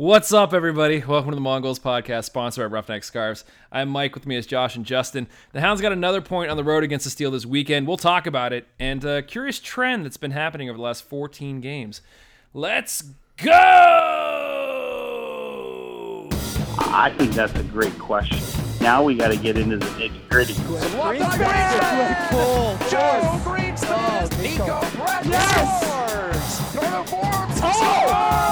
What's up, everybody? Welcome to the Mongols podcast, sponsored by Roughneck Scarves. I'm Mike. With me is Josh and Justin. The Hounds got another point on the road against the Steel this weekend. We'll talk about it and a curious trend that's been happening over the last 14 games. Let's go! I think that's a great question. Now we got to get into the nitty-gritty. Greenspan! Joe Greenspan! Nico, Brett, yes! Jordan Forbes! Oh!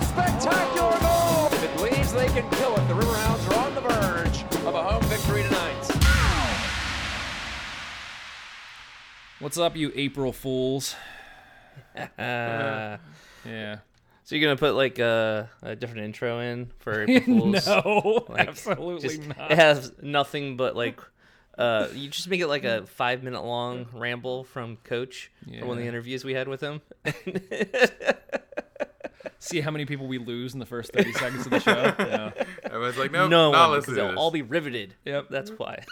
Spectacular goal! If it leaves, they can kill it. The Riverhounds are on the verge of a home victory tonight. What's up, you April Fools? Yeah. So you're going to put, like, a different intro in for April Fools? No, like, absolutely not. It has nothing but, like... you just make it like a 5-minute long ramble from Coach for one of the interviews we had with him. See how many people we lose in the first 30 seconds of the show. No. Everyone's like, nope, no, not listening. They'll all be riveted. Yep, that's why.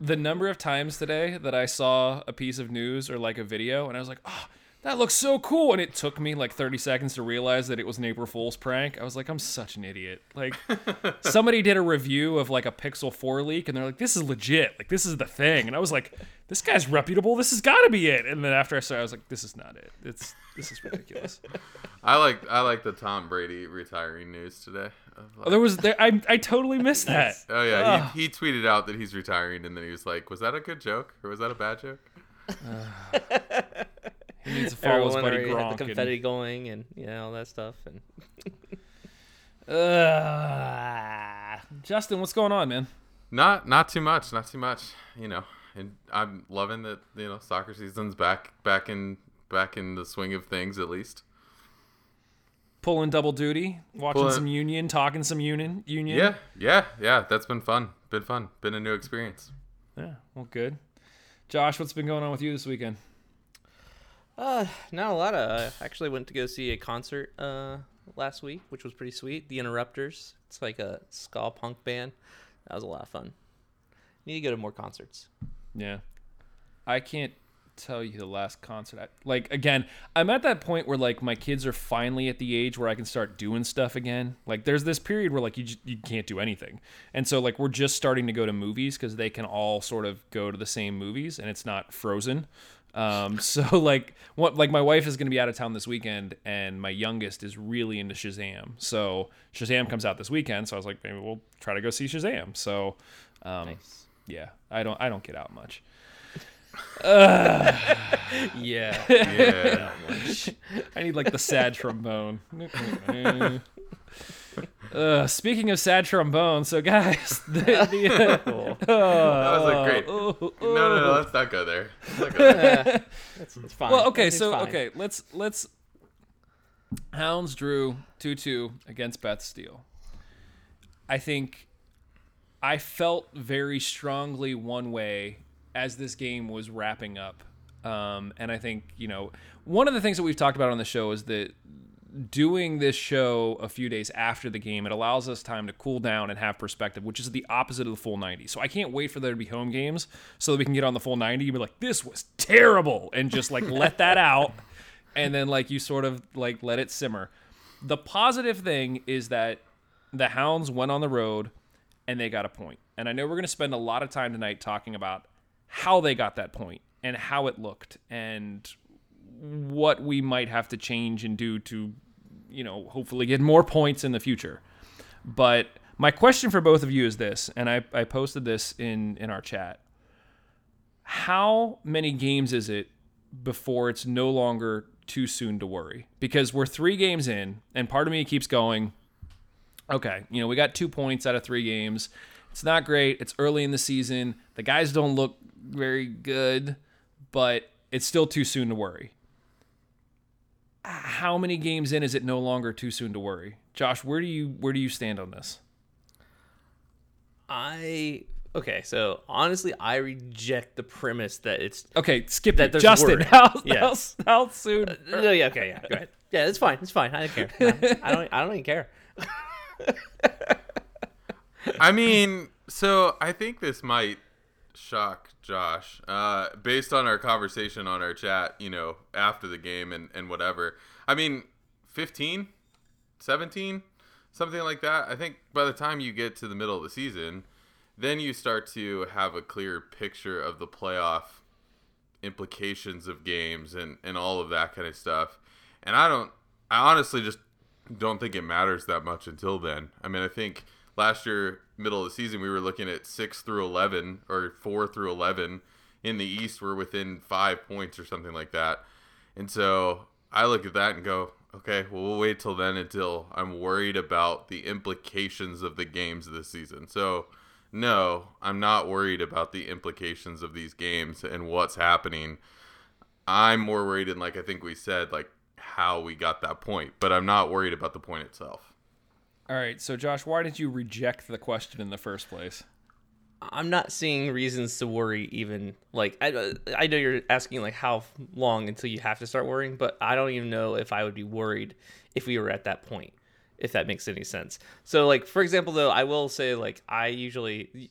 The number of times today that I saw a piece of news or like a video, and I was like, oh, that looks so cool, and it took me like 30 seconds to realize that it was an April Fool's prank. I was like, I'm such an idiot. Like, somebody did a review of like a Pixel 4 leak, and they're like, this is legit. Like, this is the thing. And I was like, this guy's reputable. This has got to be it. And then after I saw it, I was like, this is not it. This is ridiculous. I like the Tom Brady retiring news today. Like, I totally missed that. Oh yeah, he tweeted out that he's retiring, and then he was like, was that a good joke or was that a bad joke? He needs to follow his buddy Gronk. The confetti and... going and, you know, all that stuff. And Justin, what's going on, man? Not too much. You know, and I'm loving that, you know, soccer season's back in the swing of things, at least. Pulling double duty, watching some Union, talking some Union. Yeah. That's been fun. Been a new experience. Yeah. Well, good. Josh, what's been going on with you this weekend? Not a lot. I actually went to go see a concert last week, which was pretty sweet. The Interrupters. It's like a ska punk band. That was a lot of fun. Need to go to more concerts. Yeah. I can't tell you the last concert. I'm at that point where, like, my kids are finally at the age where I can start doing stuff again. Like, there's this period where, like, you can't do anything. And so, like, we're just starting to go to movies because they can all sort of go to the same movies and it's not Frozen. So like what, like my wife is going to be out of town this weekend and my youngest is really into Shazam. So Shazam comes out this weekend. So I was like, maybe we'll try to go see Shazam. So, nice. Yeah, I don't get out much. Yeah. Not much. I need like the sad trombone. Speaking of sad trombone, so guys, that was a great. No, let's not go there. It's fine. Well, okay, let's. Hounds drew 2-2 against Beth Steele. I think I felt very strongly one way as this game was wrapping up, and I think, you know, one of the things that we've talked about on the show is that. Doing this show a few days after the game, it allows us time to cool down and have perspective, which is the opposite of the full 90. So I can't wait for there to be home games so that we can get on the full 90 and be like, this was terrible, and just like let that out, and then like you sort of like let it simmer. The positive thing is that the Hounds went on the road and they got a point. And I know we're going to spend a lot of time tonight talking about how they got that point and how it looked and what we might have to change and do to, you know, hopefully get more points in the future. But my question for both of you is this, and I posted this in our chat. How many games is it before it's no longer too soon to worry? Because we're 3 games in, and part of me keeps going, okay, you know, we got 2 points out of 3 games. It's not great. It's early in the season. The guys don't look very good, but it's still too soon to worry. How many games in is it no longer too soon to worry? Josh, where do you stand on this? So honestly, I reject the premise that it's okay. Skip that. Justin, how soon? No, go ahead. Yeah, it's fine. I don't care. I don't even care. I mean, so I think this might shock Josh, based on our conversation on our chat, you know, after the game and whatever. I mean, 15? 17, something like that. I think by the time you get to the middle of the season, then you start to have a clear picture of the playoff implications of games and all of that kind of stuff. And I honestly just don't think it matters that much until then. I mean, I think last year, middle of the season, we were looking at 6 through 11 or 4 through 11 in the East. We're within 5 points or something like that. And so I look at that and go, okay, well, we'll wait till then until I'm worried about the implications of the games this season. So no, I'm not worried about the implications of these games and what's happening. I'm more worried in, like I think we said, like how we got that point, but I'm not worried about the point itself. All right. So Josh, why did you reject the question in the first place? I'm not seeing reasons to worry even, like, I know you're asking, like, how long until you have to start worrying, but I don't even know if I would be worried if we were at that point, if that makes any sense. So, like, for example, though, I will say, like,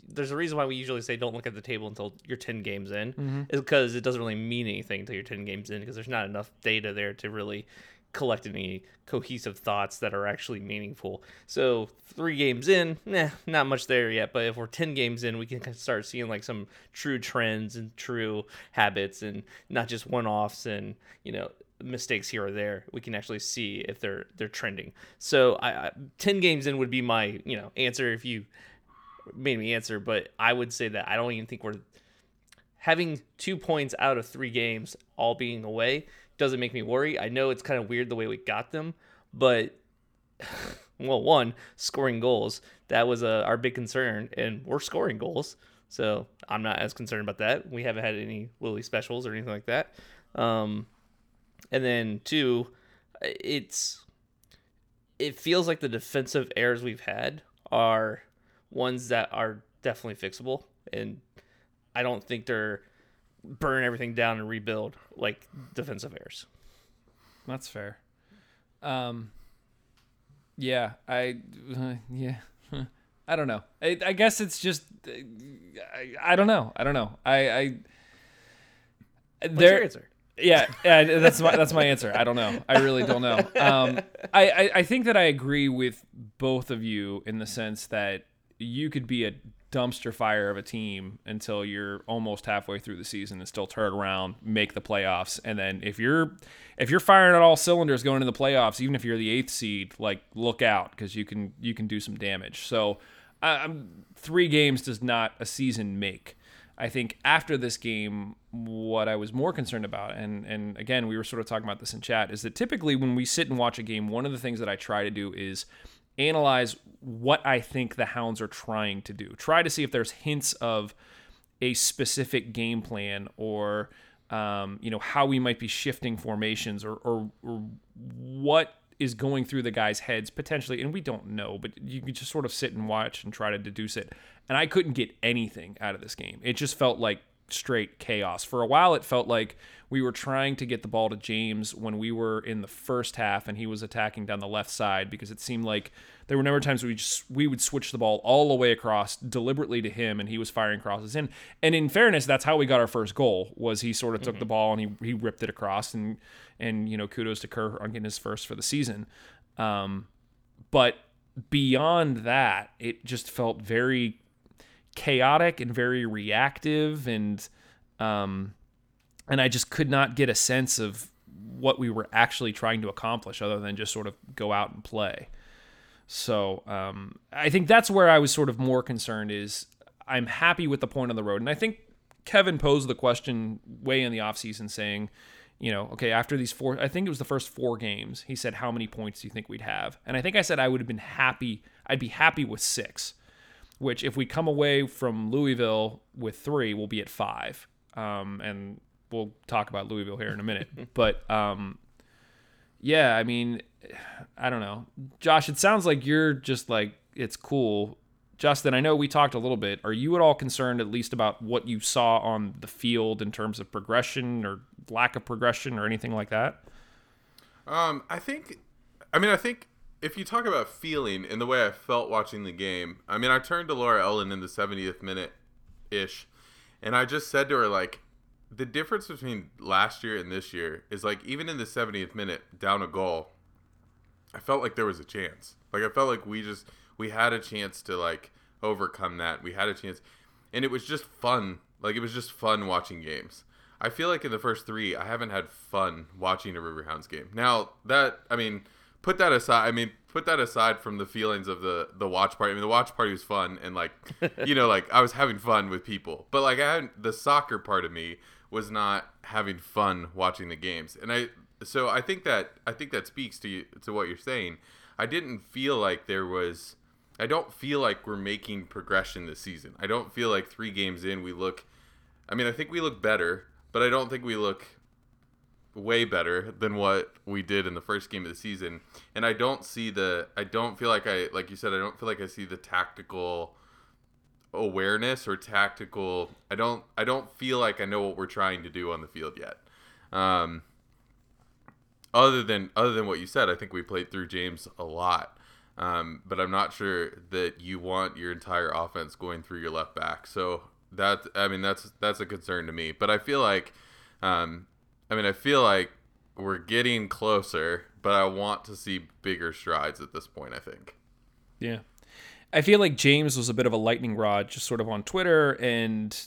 there's a reason why we usually say don't look at the table until you're 10 games in, is because it doesn't really mean anything until you're 10 games in, because there's not enough data there to really collect any cohesive thoughts that are actually meaningful. So 3 games in, not much there yet, but if we're 10 games in, we can start seeing like some true trends and true habits and not just one-offs and, you know, mistakes here or there. We can actually see if they're trending. So 10 games in would be my, you know, answer if you made me answer, but I would say that I don't even think we're having 2 points out of 3 games all being away. Doesn't make me worry. I know it's kind of weird the way we got them, but well, one, scoring goals, that was our big concern, and we're scoring goals, so I'm not as concerned about that. We haven't had any Lily specials or anything like that. And then two, it feels like the defensive errors we've had are ones that are definitely fixable, and I don't think they're burn everything down and rebuild like defensive errors. That's fair. I don't know. I guess it's just I don't know. What's your answer? Yeah, that's my answer. I don't know. I really don't know. I think that I agree with both of you in the sense that you could be a dumpster fire of a team until you're almost halfway through the season and still turn around, make the playoffs. And then if you're firing at all cylinders going into the playoffs, even if you're the 8th seed, like, look out, because you can do some damage. So 3 games does not a season make. I think after this game, what I was more concerned about, and again, we were sort of talking about this in chat, is that typically when we sit and watch a game, one of the things that I try to do is analyze what I think the Hounds are trying to do. Try to see if there's hints of a specific game plan or, how we might be shifting formations or what is going through the guys' heads potentially. And we don't know, but you can just sort of sit and watch and try to deduce it. And I couldn't get anything out of this game. It just felt like straight chaos. For a while, it felt like we were trying to get the ball to James when we were in the first half and he was attacking down the left side, because it seemed like there were a number of times we would switch the ball all the way across deliberately to him and he was firing crosses in. And in fairness, that's how we got our first goal, was he sort of took the ball and he ripped it across, and kudos to Kerr on getting his first for the season. But beyond that, it just felt very chaotic and very reactive, and I just could not get a sense of what we were actually trying to accomplish other than just sort of go out and play. So I think that's where I was sort of more concerned, is I'm happy with the point on the road. And I think Kevin posed the question way in the offseason saying, okay, after these 4, I think it was the first 4 games, he said, how many points do you think we'd have? And I think I said I would have been happy. I'd be happy with 6, which if we come away from Louisville with 3, we'll be at 5. And we'll talk about Louisville here in a minute. But, I don't know. Josh, it sounds like you're just like, it's cool. Justin, I know we talked a little bit. Are you at all concerned at least about what you saw on the field in terms of progression or lack of progression or anything like that? I think if you talk about feeling and the way I felt watching the game, I mean, I turned to Laura Ellen in the 70th minute-ish, and I just said to her, like, the difference between last year and this year is, like, even in the 70th minute, down a goal, I felt like there was a chance. Like, I felt like we had a chance to, like, overcome that. We had a chance. And it was just fun. Like, it was just fun watching games. I feel like in the first three, I haven't had fun watching a Riverhounds game. Now, that, I mean, put that aside. I mean, put that aside from the feelings of the watch party. I mean, the watch party was fun. And, like, you know, like, I was having fun with people. But, like, I hadn't, the soccer part of me was not having fun watching the games. And I think that speaks to what you're saying. I didn't feel like there was – I don't feel like we're making progression this season. I don't feel like three games in we look – I mean, I think we look better, but I don't think we look way better than what we did in the first game of the season. And I don't see the – I don't feel like I – like you said, I don't feel like I see the tactical awareness or tactical – I don't feel like I know what we're trying to do on the field yet. Other than what you said, I think we played through James a lot, but I'm not sure that you want your entire offense going through your left back. So that, I mean, that's a concern to me. But I feel like, we're getting closer, but I want to see bigger strides at this point, I think. Yeah. I feel like James was a bit of a lightning rod just sort of on Twitter, and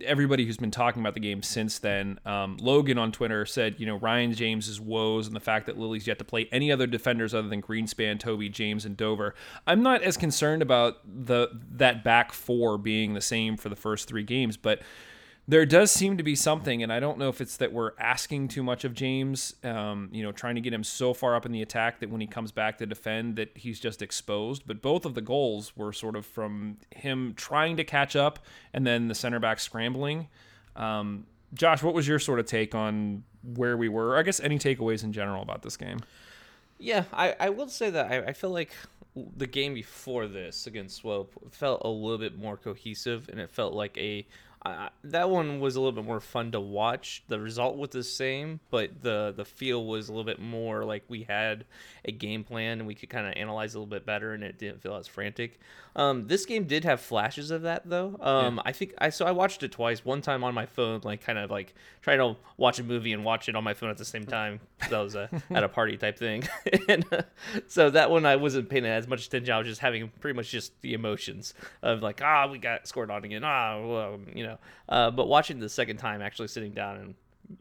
everybody who's been talking about the game since then. Logan on Twitter said, you know, Ryan James's woes and the fact that Lily's yet to play any other defenders other than Greenspan, Toby, James, and Dover. I'm not as concerned about that back four being the same for the first three games, but there does seem to be something, and I don't know if it's that we're asking too much of James, you know, trying to get him so far up in the attack that when he comes back to defend that he's just exposed. But both of the goals were sort of from him trying to catch up and then the center back scrambling. Josh, what was your sort of take on where we were? I guess any takeaways in general about this game? Yeah, I will say that I feel like the game before this against Swope felt a little bit more cohesive, and it felt like that one was a little bit more fun to watch. The result was the same, but the feel was a little bit more like we had a game plan and we could kind of analyze a little bit better, and it didn't feel as frantic. This game did have flashes of that, though. Yeah. I watched it twice. One time on my phone, like kind of like trying to watch a movie and watch it on my phone at the same time, because I was at a party type thing. And so that one I wasn't paying as much attention. I was just having pretty much just the emotions of like, we got scored on again. Well, you know. But watching the second time, actually sitting down and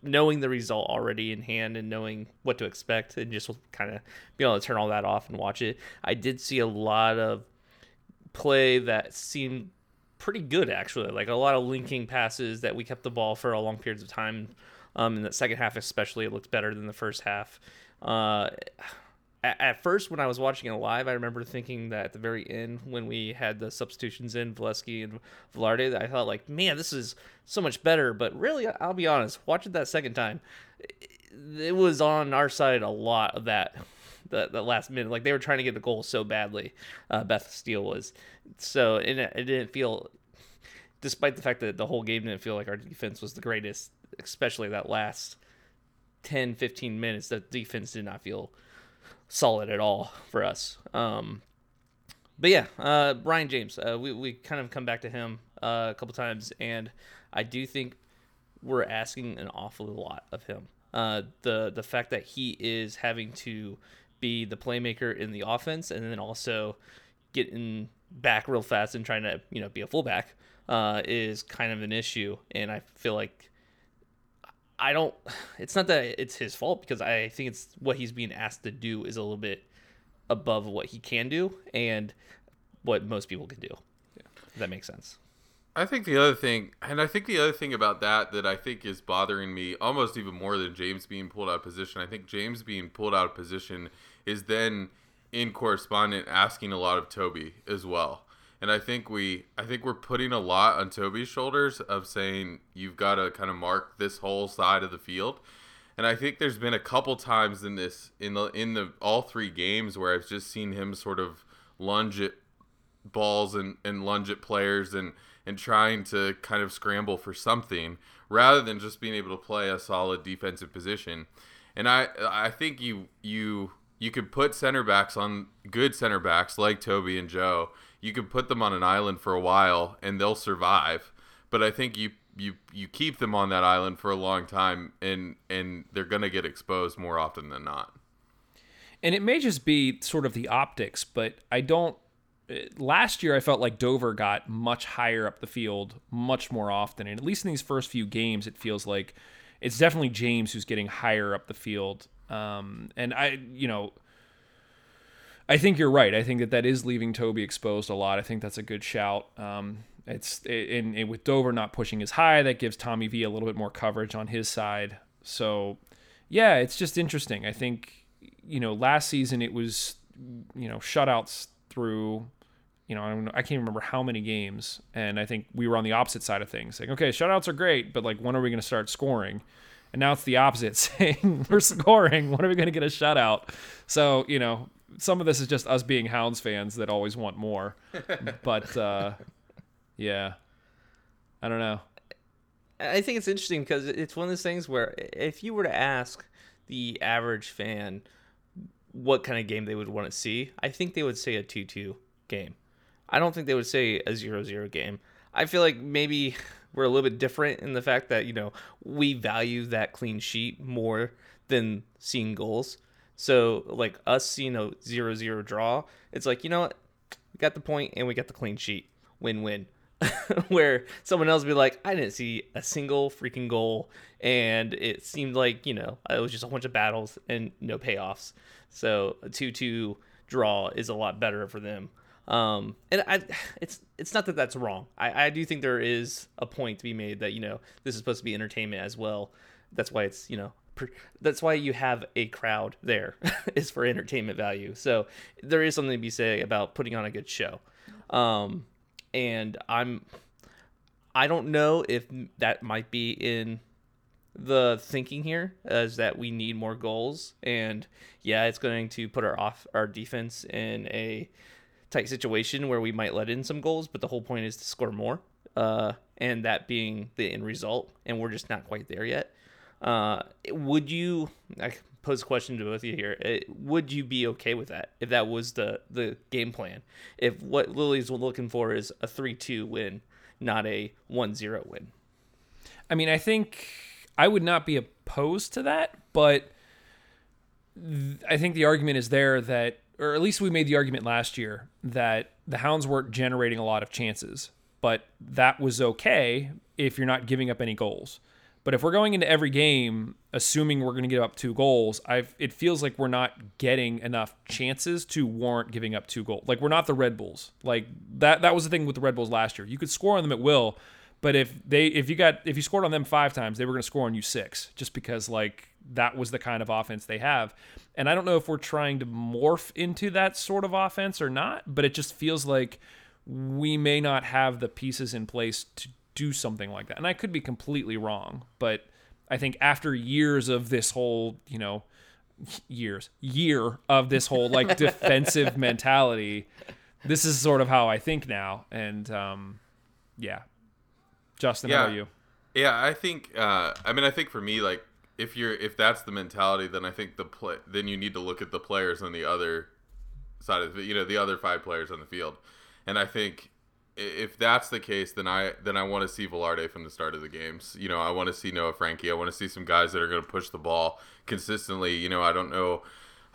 knowing the result already in hand and knowing what to expect and just kind of be able to turn all that off and watch it, I did see a lot of play that seemed pretty good, actually. Like a lot of linking passes that we kept the ball for a long periods of time. In the second half especially, it looked better than the first half. At first, when I was watching it live, I remember thinking that at the very end, when we had the substitutions in, Valesky and Velarde, I thought, like, man, this is so much better. But really, I'll be honest, watching that second time, it was on our side a lot of that. The last minute, like, they were trying to get the goal so badly, Beth Steele was. So, and it didn't feel, despite the fact that the whole game didn't feel like our defense was the greatest, especially that last 10, 15 minutes, the defense did not feel solid at all for us. But yeah, Ryan James, we kind of come back to him a couple times, and I do think we're asking an awful lot of him. The fact that he is having to be the playmaker in the offense and then also getting back real fast and trying to, you know, be a fullback is kind of an issue, and I feel like it's not that it's his fault, because I think it's what he's being asked to do is a little bit above what he can do and what most people can do. Yeah. If that makes sense. I think the other thing about that I think is bothering me almost even more than James being pulled out of position. I think James being pulled out of position is then in correspondent asking a lot of Toby as well. And I think we're putting a lot on Toby's shoulders of saying you've got to kind of mark this whole side of the field. And I think there's been a couple times in the all three games where I've just seen him sort of lunge at balls and lunge at players and trying to kind of scramble for something rather than just being able to play a solid defensive position. And I think you could put center backs on good center backs like Toby and Joe. You can put them on an island for a while and they'll survive. But I think you keep them on that island for a long time and they're going to get exposed more often than not. And it may just be sort of the optics, but I don't... Last year, I felt like Dover got much higher up the field much more often. And at least in these first few games, it feels like it's definitely James who's getting higher up the field. And I, you know... I think you're right. I think that is leaving Toby exposed a lot. I think that's a good shout. And with Dover not pushing as high, that gives Tommy V a little bit more coverage on his side. So, yeah, it's just interesting. I think, you know, last season it was, you know, shutouts through, you know, I can't remember how many games. And I think we were on the opposite side of things. Like, okay, shutouts are great, but, like, when are we going to start scoring? And now it's the opposite, saying we're scoring. When are we going to get a shutout? So, you know, some of this is just us being Hounds fans that always want more. But, yeah, I don't know. I think it's interesting because it's one of those things where if you were to ask the average fan what kind of game they would want to see, I think they would say a 2-2 game. I don't think they would say a 0-0 game. I feel like maybe we're a little bit different in the fact that, you know, we value that clean sheet more than seeing goals. So, like, us seeing a 0-0 draw, it's like, you know what? We got the point and we got the clean sheet. Win-win. Where someone else would be like, I didn't see a single freaking goal. And it seemed like, you know, it was just a bunch of battles and no payoffs. So, a 2-2 draw is a lot better for them. It's not that that's wrong. I do think there is a point to be made that, you know, this is supposed to be entertainment as well. That's why it's, you know, that's why you have a crowd there is for entertainment value. So there is something to be said about putting on a good show. And I don't know if that might be in the thinking here, is that we need more goals. And yeah, it's going to put our defense in a tight situation where we might let in some goals, but the whole point is to score more. And that being the end result. And we're just not quite there yet. I pose a question to both of you here. Would you be okay with that if that was the game plan? If what Lily's looking for is a 3-2 win, not a 1-0 win? I mean, I think I would not be opposed to that, but I think the argument is there that, or at least we made the argument last year, that the Hounds weren't generating a lot of chances, but that was okay if you're not giving up any goals. But if we're going into every game assuming we're going to give up 2 goals, it feels like we're not getting enough chances to warrant giving up 2 goals. Like, we're not the Red Bulls. Like, that was the thing with the Red Bulls last year. You could score on them at will, but if you scored on them 5 times, they were going to score on you 6, just because, like, that was the kind of offense they have. And I don't know if we're trying to morph into that sort of offense or not, but it just feels like we may not have the pieces in place to do something like that. And I could be completely wrong, but I think after years of this whole, you know, year of this whole, like, defensive mentality, this is sort of how I think now. And yeah. Justin, how are you? Yeah, I think I think for me, like, if that's the mentality, then I think then you need to look at the players on the other side of the, you know, the other 5 players on the field. And I think if that's the case, then I want to see Velarde from the start of the games. You know, I want to see Noah Frankie. I want to see some guys that are going to push the ball consistently. You know,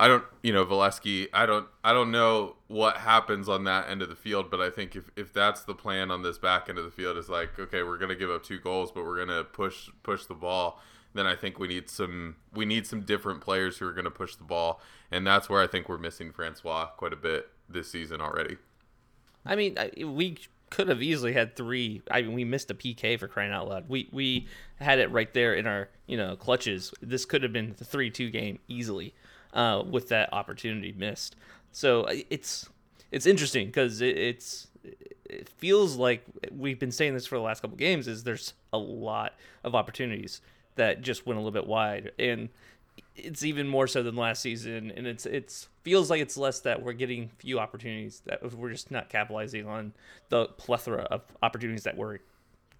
Valesky. I don't know what happens on that end of the field, but I think if that's the plan on this back end of the field, is like, okay, we're going to give up 2 goals, but we're going to push the ball. Then I think we need some different players who are going to push the ball, and that's where I think we're missing Francois quite a bit this season already. I mean, we could have easily had 3. I mean, we missed a PK, for crying out loud. We had it right there in our, you know, clutches. This could have been the 3-2 game easily, with that opportunity missed. So it's interesting because it feels like we've been saying this for the last couple of games, is there's a lot of opportunities that just went a little bit wide, and it's even more so than last season. And it's feels like it's less that we're getting few opportunities, that we're just not capitalizing on the plethora of opportunities that we're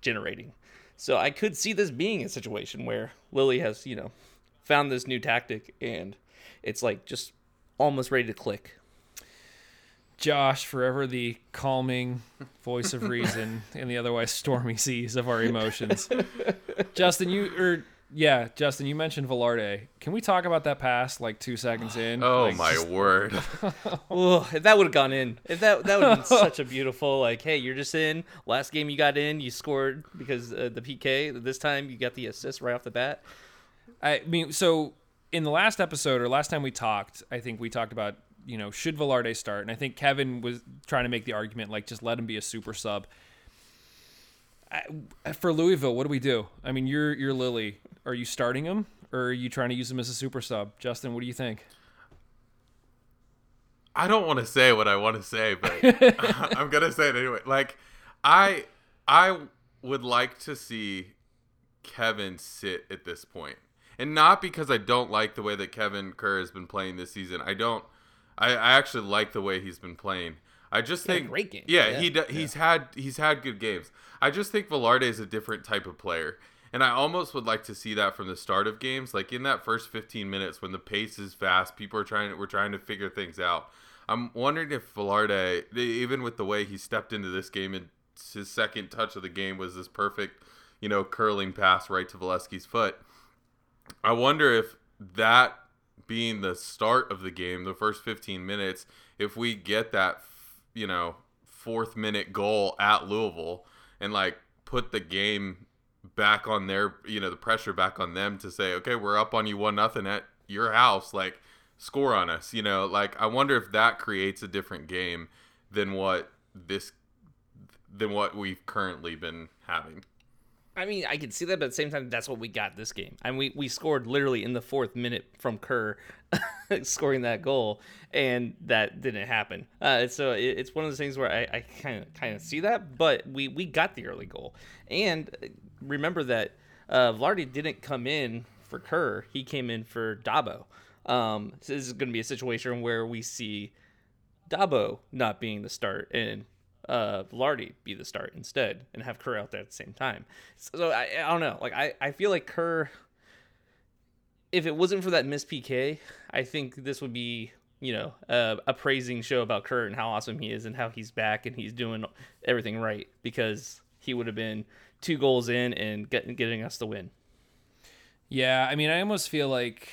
generating. So I could see this being a situation where Lily has, you know, found this new tactic and it's like just almost ready to click. Josh, forever the calming voice of reason in the otherwise stormy seas of our emotions. Justin, Yeah, Justin, you mentioned Velarde. Can we talk about that pass like 2 seconds in? Oh, like, my word. If that would have gone in. If that would have been such a beautiful, like, hey, you're just in. Last game you got in, you scored because the PK. This time you got the assist right off the bat. I mean, so in the last episode or last time we talked, I think we talked about, you know, should Velarde start? And I think Kevin was trying to make the argument, like, just let him be a super sub. For Louisville, what do we do? I mean, you're Lily. Are you starting him, or are you trying to use him as a super sub? Justin, what do you think? I don't want to say what I want to say, but I'm going to say it anyway. Like, I would like to see Kevin sit at this point. And not because I don't like the way that Kevin Kerr has been playing this season. I actually like the way he's been playing. I just think great game. He's had good games. I just think Velarde is a different type of player, and I almost would like to see that from the start of games, like in that first 15 minutes when the pace is fast, people are we're trying to figure things out. I'm wondering if Velarde, even with the way he stepped into this game and his second touch of the game was this perfect, you know, curling pass right to Valesky's foot. I wonder if that being the start of the game, the first 15 minutes, if we get that, you know, 4th-minute goal at Louisville and, like, put the game back on their, you know, the pressure back on them to say, okay, we're up on you 1-0 at your house, like, score on us, you know. Like, I wonder if that creates a different game than what we've currently been having. I mean, I can see that, but at the same time, that's what we got this game. I mean, we scored literally in the 4th minute from Kerr scoring that goal, and that didn't happen. So it's one of those things where I kind of see that, but we got the early goal. And remember that Velarde didn't come in for Kerr. He came in for Dabo. So this is going to be a situation where we see Dabo not being the start and Velarde be the start instead and have Kerr out there at the same time. So I don't know. Like, I feel like Kerr, if it wasn't for that missed PK, I think this would be, you know, a praising show about Kerr and how awesome he is and how he's back and he's doing everything right, because he would have been 2 goals in and getting us the win. Yeah, I mean, I almost feel like,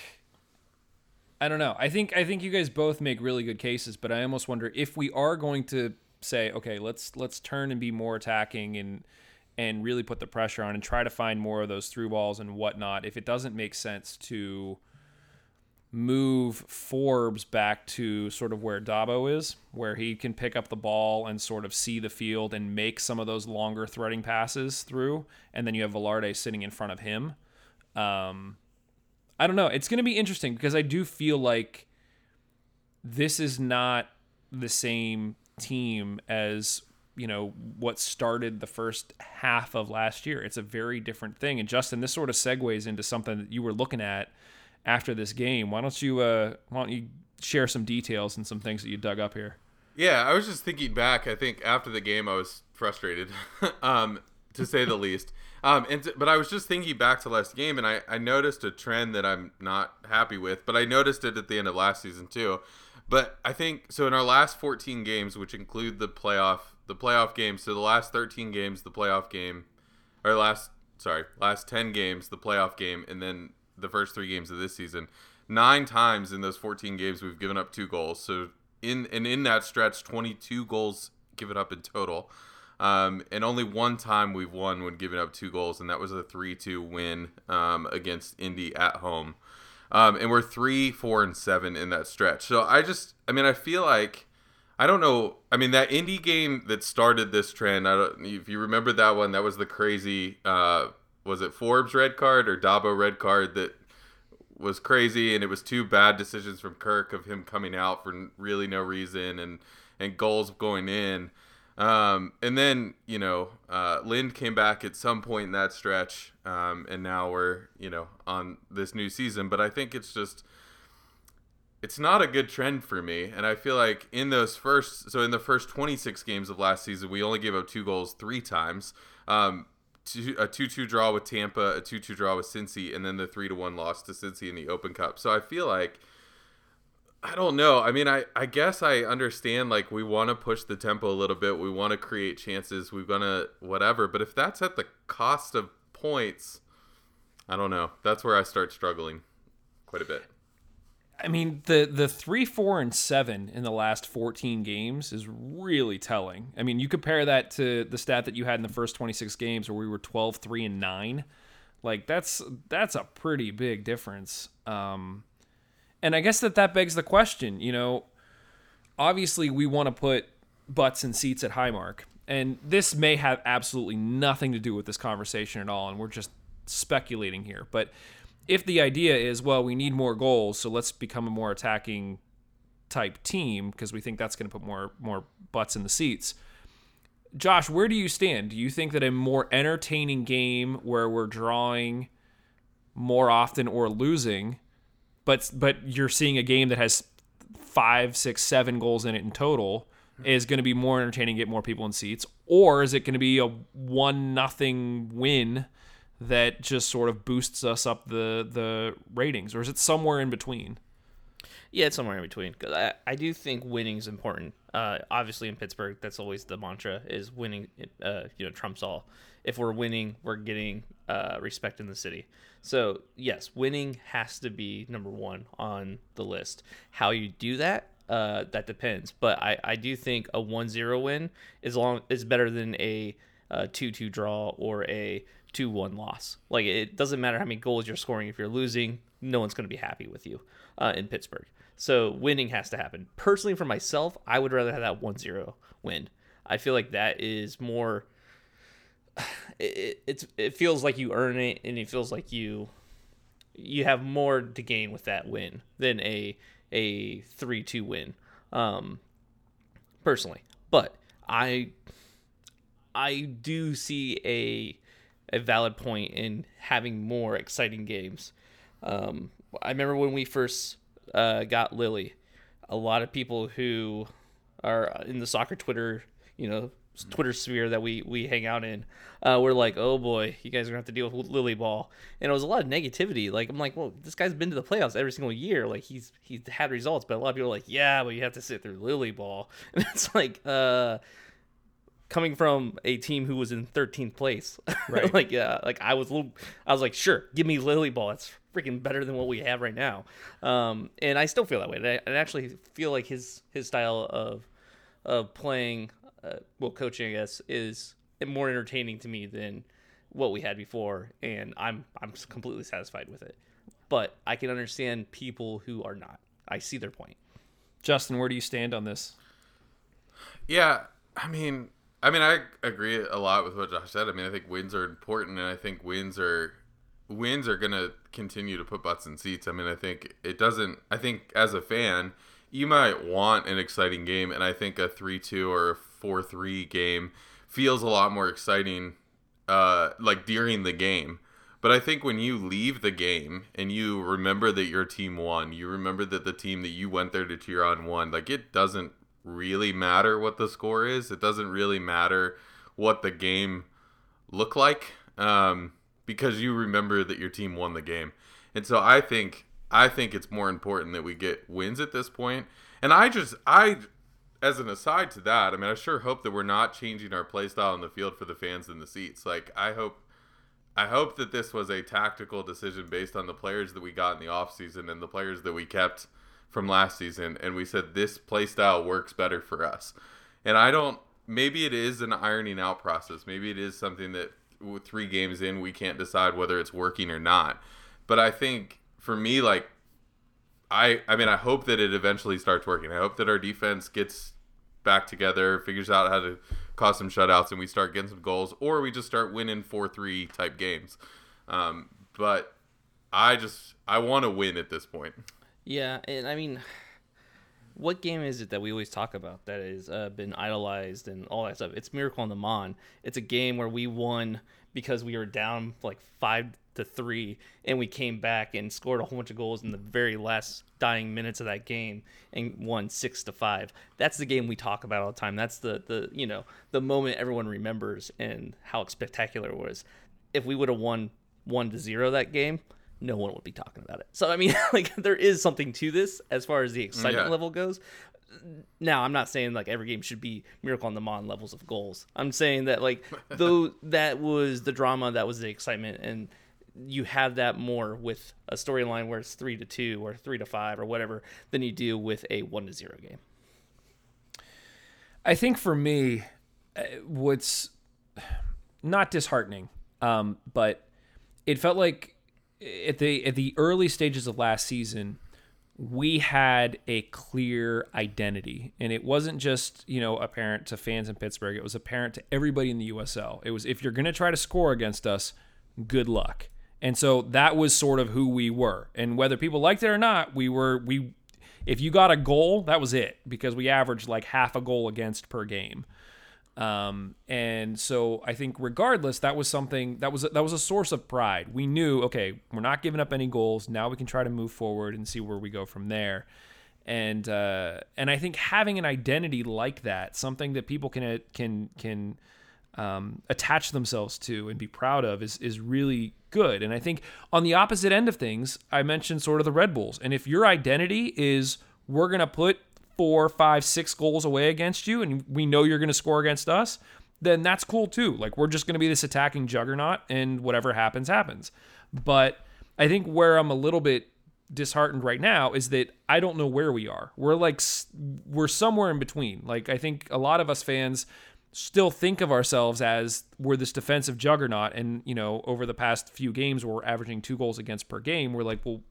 I don't know. I think you guys both make really good cases, but I almost wonder if we are going to say, okay, let's turn and be more attacking and really put the pressure on and try to find more of those through balls and whatnot, if it doesn't make sense to move Forbes back to sort of where Dabo is, where he can pick up the ball and sort of see the field and make some of those longer threading passes through, and then you have Velarde sitting in front of him. I don't know. It's going to be interesting, because I do feel like this is not the same team as, you know, what started the first half of last year. It's a very different thing. And Justin, this sort of segues into something that you were looking at after this game. Why don't you share some details and some things that you dug up here? Yeah, I was just thinking back. I think after the game I was frustrated to say the least, but I was just thinking back to last game, and I noticed a trend that I'm not happy with, but I noticed it at the end of last season too. But I think, so in our last 14 games, which include the playoff games, so the last 13 games, the playoff game, or last 10 games, the playoff game, and then the first 3 games of this season, 9 times in those 14 games, we've given up 2 goals. So in that stretch, 22 goals given up in total. And only one time we've won when giving up 2 goals, and that was a 3-2 win against Indy at home. And we're 3, 4, and 7 in that stretch. So I feel like, I don't know. I mean, that Indy game that started this trend, if you remember that one, that was the crazy, was it Forbes red card or Dabo red card that was crazy? And it was 2 bad decisions from Kirk of him coming out for really no reason and goals going in. And then, you know, Lind came back at some point in that stretch, and now we're, you know, on this new season. But I think it's just, it's not a good trend for me. And I feel like in the first 26 games of last season, we only gave up 2 goals 3 times, a 2-2 draw with Tampa, a 2-2 draw with Cincy, and then the 3-1 loss to Cincy in the Open Cup. So I feel like, I don't know. I mean, I guess I understand, like, we want to push the tempo a little bit. We want to create chances. We're going to whatever. But if that's at the cost of points, I don't know. That's where I start struggling quite a bit. I mean, the 3, 4, and 7 in the last 14 games is really telling. I mean, you compare that to the stat that you had in the first 26 games where we were 12, 3, and 9. Like, that's a pretty big difference. And I guess that begs the question, you know, obviously we want to put butts in seats at Highmark. And this may have absolutely nothing to do with this conversation at all, and we're just speculating here. But if the idea is, well, we need more goals, so let's become a more attacking type team because we think that's going to put more butts in the seats. Josh, where do you stand? Do you think that a more entertaining game where we're drawing more often or losing, but you're seeing a game that has 5, 6, 7 goals in it in total is going to be more entertaining, get more people in seats? Or is it going to be a 1-0 win that just sort of boosts us up the ratings? Or is it somewhere in between? Yeah, it's somewhere in between. Cause I do think winning's important. Obviously, in Pittsburgh, that's always the mantra: is winning. Trumps all. If we're winning, we're getting respect in the city. So yes, winning has to be number one on the list. How you do that, that depends. But I do think a 1-0 win is better than a 2-2 draw or a 2-1 loss. Like, it doesn't matter how many goals you're scoring. If you're losing, no one's going to be happy with you in Pittsburgh. So winning has to happen. Personally, for myself, I would rather have that 1-0 win. I feel like that is more... It feels like you earn it, and it feels like you have more to gain with that win than a 3-2 win, personally. But I do see a valid point in having more exciting games. I remember when we first got Lily, a lot of people who are in the soccer Twitter, Twitter sphere that we hang out in, were like, oh boy, you guys are going to have to deal with Lily ball. And it was a lot of negativity. Like, I'm like, well, this guy's been to the playoffs every single year. Like, he's had results, but a lot of people are like, yeah, but you have to sit through Lily ball. And it's like, coming from a team who was in 13th place, right? I was like, sure, give me Lily ball. It's freaking better than what we have right now. And I still feel that way. And I actually feel like his style of playing, coaching, I guess, is more entertaining to me than what we had before. And I'm completely satisfied with it. But I can understand people who are not. I see their point. Justin, where do you stand on this? Yeah, I mean, I agree a lot with what Josh said. I mean, I think wins are important, and I think wins are going to continue to put butts in seats. I mean, I think as a fan, you might want an exciting game, and I think a 3-2 or a 4-3 game feels a lot more exciting, like during the game. But I think when you leave the game and you remember that your team won, you remember that the team that you went there to cheer on won, like, it doesn't really matter what the score is. It doesn't really matter what the game looked like, because you remember that your team won the game. And so I think it's more important that we get wins at this point. And as an aside to that, I mean, I sure hope that we're not changing our play style in the field for the fans in the seats. Like, I hope that this was a tactical decision based on the players that we got in the offseason and the players that we kept from last season, and we said this play style works better for us. And maybe it is an ironing out process. Maybe it is something that 3 games in we can't decide whether it's working or not. But I think for me, like, I mean, I hope that it eventually starts working. I hope that our defense gets back together, figures out how to cause some shutouts, and we start getting some goals, or we just start winning 4-3 type games. But I want to win at this point. Yeah, and I mean, what game is it that we always talk about that has been idolized and all that stuff? It's Miracle on the Mon. It's a game where we won because we were down like 5-3, and we came back and scored a whole bunch of goals in the very last dying minutes of that game and won 6-5. That's the game we talk about all the time. That's the moment everyone remembers and how spectacular it was. If we would have won 1-0 that game, no one would be talking about it. So, I mean, like, there is something to this as far as the excitement level goes. Now, I'm not saying, like, every game should be Miracle on the Mon levels of goals. I'm saying that, like, though that was the drama, that was the excitement, and you have that more with a storyline where it's 3-2 or 3-5 or whatever than you do with a 1-0 game. I think for me, what's not disheartening, but it felt like at the early stages of last season, we had a clear identity, and it wasn't just, you know, apparent to fans in Pittsburgh. It was apparent to everybody in the USL. It was, if you're going to try to score against us, good luck. And so that was sort of who we were. And whether people liked it or not, we if you got a goal, that was it, because we averaged like half a goal against per game. And so I think regardless, that was something that was a source of pride. We knew, okay, we're not giving up any goals. Now we can try to move forward and see where we go from there. And I think having an identity like that, something that people can attach themselves to and be proud of is really good. And I think on the opposite end of things, I mentioned sort of the Red Bulls. And if your identity is, we're going to put 4, 5, 6 goals away against you, and we know you're going to score against us, then that's cool too. Like, we're just going to be this attacking juggernaut, and whatever happens, happens. But I think where I'm a little bit disheartened right now is that I don't know where we are. We're somewhere in between. Like, I think a lot of us fans still think of ourselves as we're this defensive juggernaut, and, you know, over the past few games where we're averaging 2 goals against per game, we're like, well,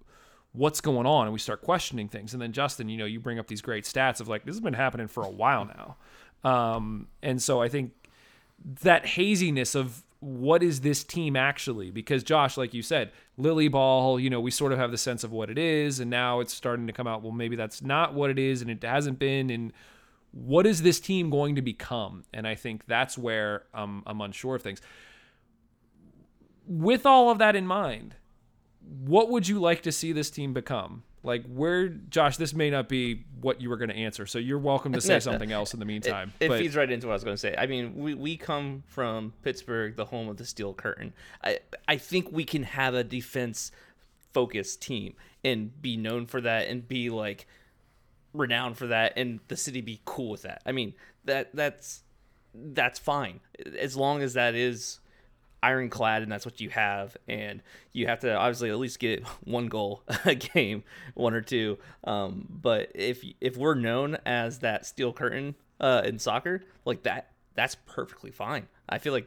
what's going on? And we start questioning things. And then Justin, you know, you bring up these great stats of like, this has been happening for a while now. And so I think that haziness of what is this team actually, because Josh, like you said, Lily ball, you know, we sort of have the sense of what it is, and now it's starting to come out, well, maybe that's not what it is, and it hasn't been. And what is this team going to become? And I think that's where I'm unsure of things. With all of that in mind, what would you like to see this team become? Like, where, Josh, this may not be what you were going to answer, so you're welcome to say something else in the meantime. It feeds right into what I was going to say. I mean, we come from Pittsburgh, the home of the Steel Curtain. I think we can have a defense-focused team and be known for that and be, like, renowned for that, and the city be cool with that. I mean, that's fine, as long as that is ironclad and that's what you have, and you have to obviously at least get 1 goal a game, 1 or 2. But if we're known as that Steel Curtain in soccer, like that's perfectly fine. I feel like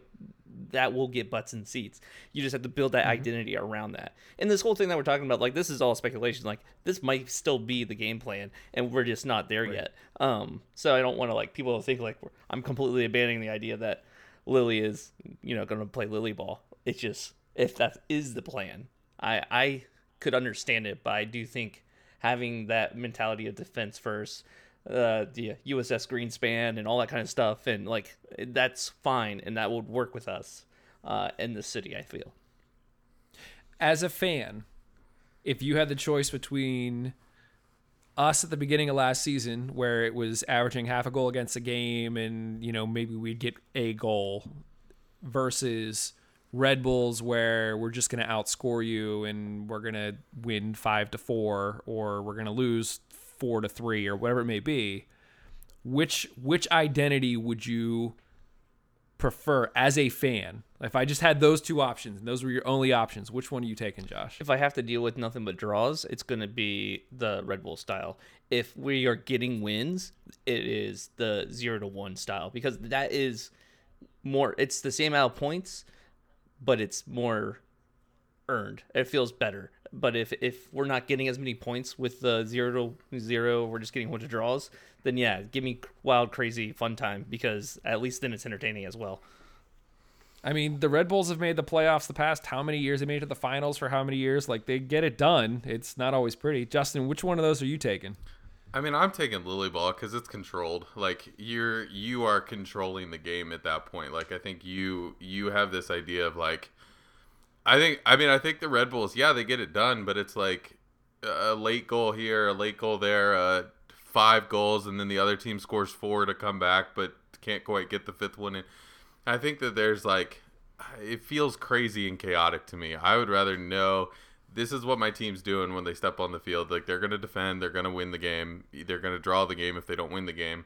that will get butts in seats. You just have to build that identity around that. And this whole thing that we're talking about, like, this is all speculation. Like, this might still be the game plan, and we're just not there yet. So I don't want to, like, people to think like I'm completely abandoning the idea that Lily is, you know, going to play Lily ball. It's just, if that is the plan, I could understand it, but I do think having that mentality of defense first, the USS Greenspan and all that kind of stuff, and like, that's fine, and that would work with us in the city, I feel. As a fan, if you had the choice between us at the beginning of last season, where it was averaging half a goal against a game, and, you know, maybe we'd get a goal, versus Red Bulls, where we're just going to outscore you and we're going to win 5-4, or we're going to lose 4-3, or whatever it may be, which identity would you prefer as a fan? If I just had those 2 options, and those were your only options, which one are you taking, Josh? If I have to deal with nothing but draws, it's going to be the Red Bull style. If we are getting wins, it is the 0-1 style, because that is more, it's the same amount of points, but it's more earned. It feels better. But if we're not getting as many points with the 0-0, we're just getting a bunch of draws, then yeah, give me wild, crazy, fun time, because at least then it's entertaining as well. I mean, the Red Bulls have made the playoffs the past how many years? They made it to the finals for how many years? Like, they get it done. It's not always pretty. Justin, which one of those are you taking? I mean, I'm taking Lily ball because it's controlled. Like, you are controlling the game at that point. Like, I think you have this idea of, like, I think the Red Bulls, yeah, they get it done, but it's like a late goal here, a late goal there, 5 goals, and then the other team scores 4 to come back, but can't quite get the 5th one in. I think that there's, like, it feels crazy and chaotic to me. I would rather know this is what my team's doing when they step on the field. Like, they're going to defend, they're going to win the game, they're going to draw the game if they don't win the game.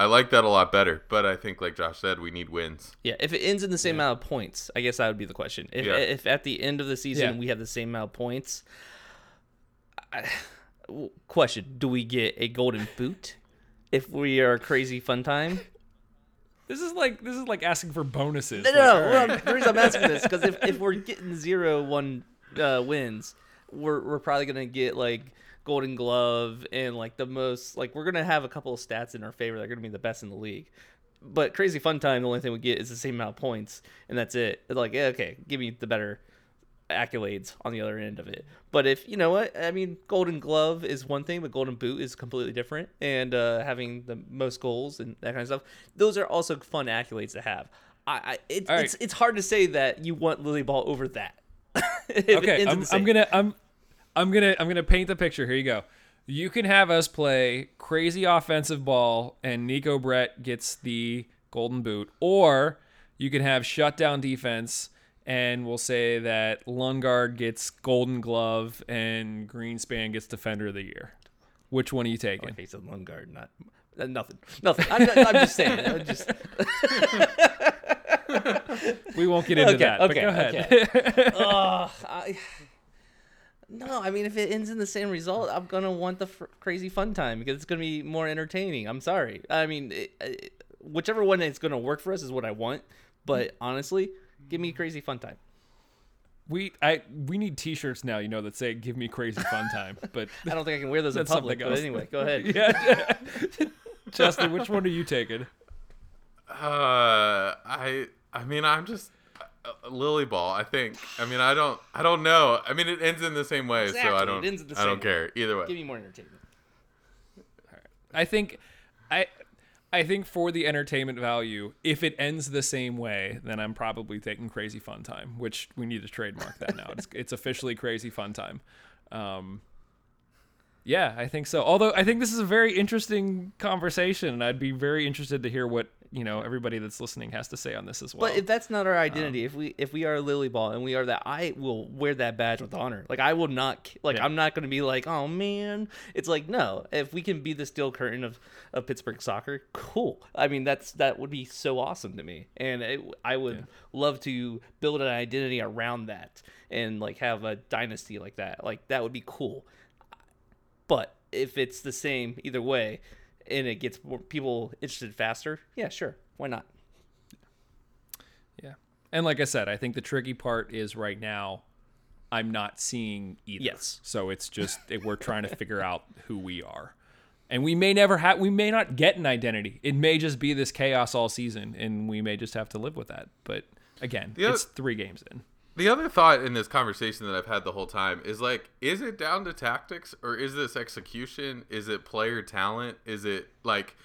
I like that a lot better, but I think, like Josh said, we need wins. Yeah, if it ends in the same amount of points, I guess that would be the question. If at the end of the season we have the same amount of points, question, do we get a golden boot if we are crazy fun time? This is like asking for bonuses. No, the reason I'm asking this because if we're getting 0-1 wins, we're probably gonna get like Golden Glove and like the most, like we're gonna have a couple of stats in our favor that are gonna be the best in the league. But crazy fun time, the only thing we get is the same amount of points, and that's it. It's like, okay, give me the better accolades on the other end of it. But if you know what I mean, Golden Glove is one thing, but Golden Boot is completely different. And having the most goals and that kind of stuff, those are also fun accolades to have. It's hard to say that you want Lily Ball over that. Okay, I'm gonna paint the picture. Here you go. You can have us play crazy offensive ball, and Nico Brett gets the golden boot, or you can have shutdown defense, and we'll say that Lundgaard gets golden glove, and Greenspan gets defender of the year. Which one are you taking? Okay, so Lundgaard, nothing. I'm just saying. We won't get into that. Okay, but go ahead. Okay. No, I mean, if it ends in the same result, I'm going to want the crazy fun time because it's going to be more entertaining. I'm sorry. I mean, whichever one that's going to work for us is what I want. But honestly, give me crazy fun time. We need T-shirts now, you know, that say "Give me crazy fun time." But I don't think I can wear those in public. But anyway, go ahead. Yeah. Justin, which one are you taking? I'm just. Lily Ball, I think. I mean, I don't know. I mean, it ends in the same way, exactly. So I don't care either way. Give me more entertainment. All right. I think for the entertainment value, if it ends the same way, then I'm probably taking crazy fun time, which we need to trademark that now. It's officially crazy fun time. Yeah, I think so. Although I think this is a very interesting conversation, and I'd be very interested to hear what, you know, everybody that's listening has to say on this as well. But if that's not our identity, if we are Lily Ball and we are that, I will wear that badge with honor. Like I will not, like I'm not going to be like, oh man. It's like, no, if we can be the steel curtain of Pittsburgh soccer, cool. I mean, that would be so awesome to me, and I would love to build an identity around that and like have a dynasty like that. Like that would be cool. But if it's the same either way, and it gets more people interested faster, yeah, sure, why not? Yeah, and like I said, I think the tricky part is right now, I'm not seeing either. Yes. So it's just we're trying to figure out who we are, and we may never have. We may not get an identity. It may just be this chaos all season, and we may just have to live with that. But again, it's 3 games in. The other thought in this conversation that I've had the whole time is like, is it down to tactics or is this execution? Is it player talent? Is it like,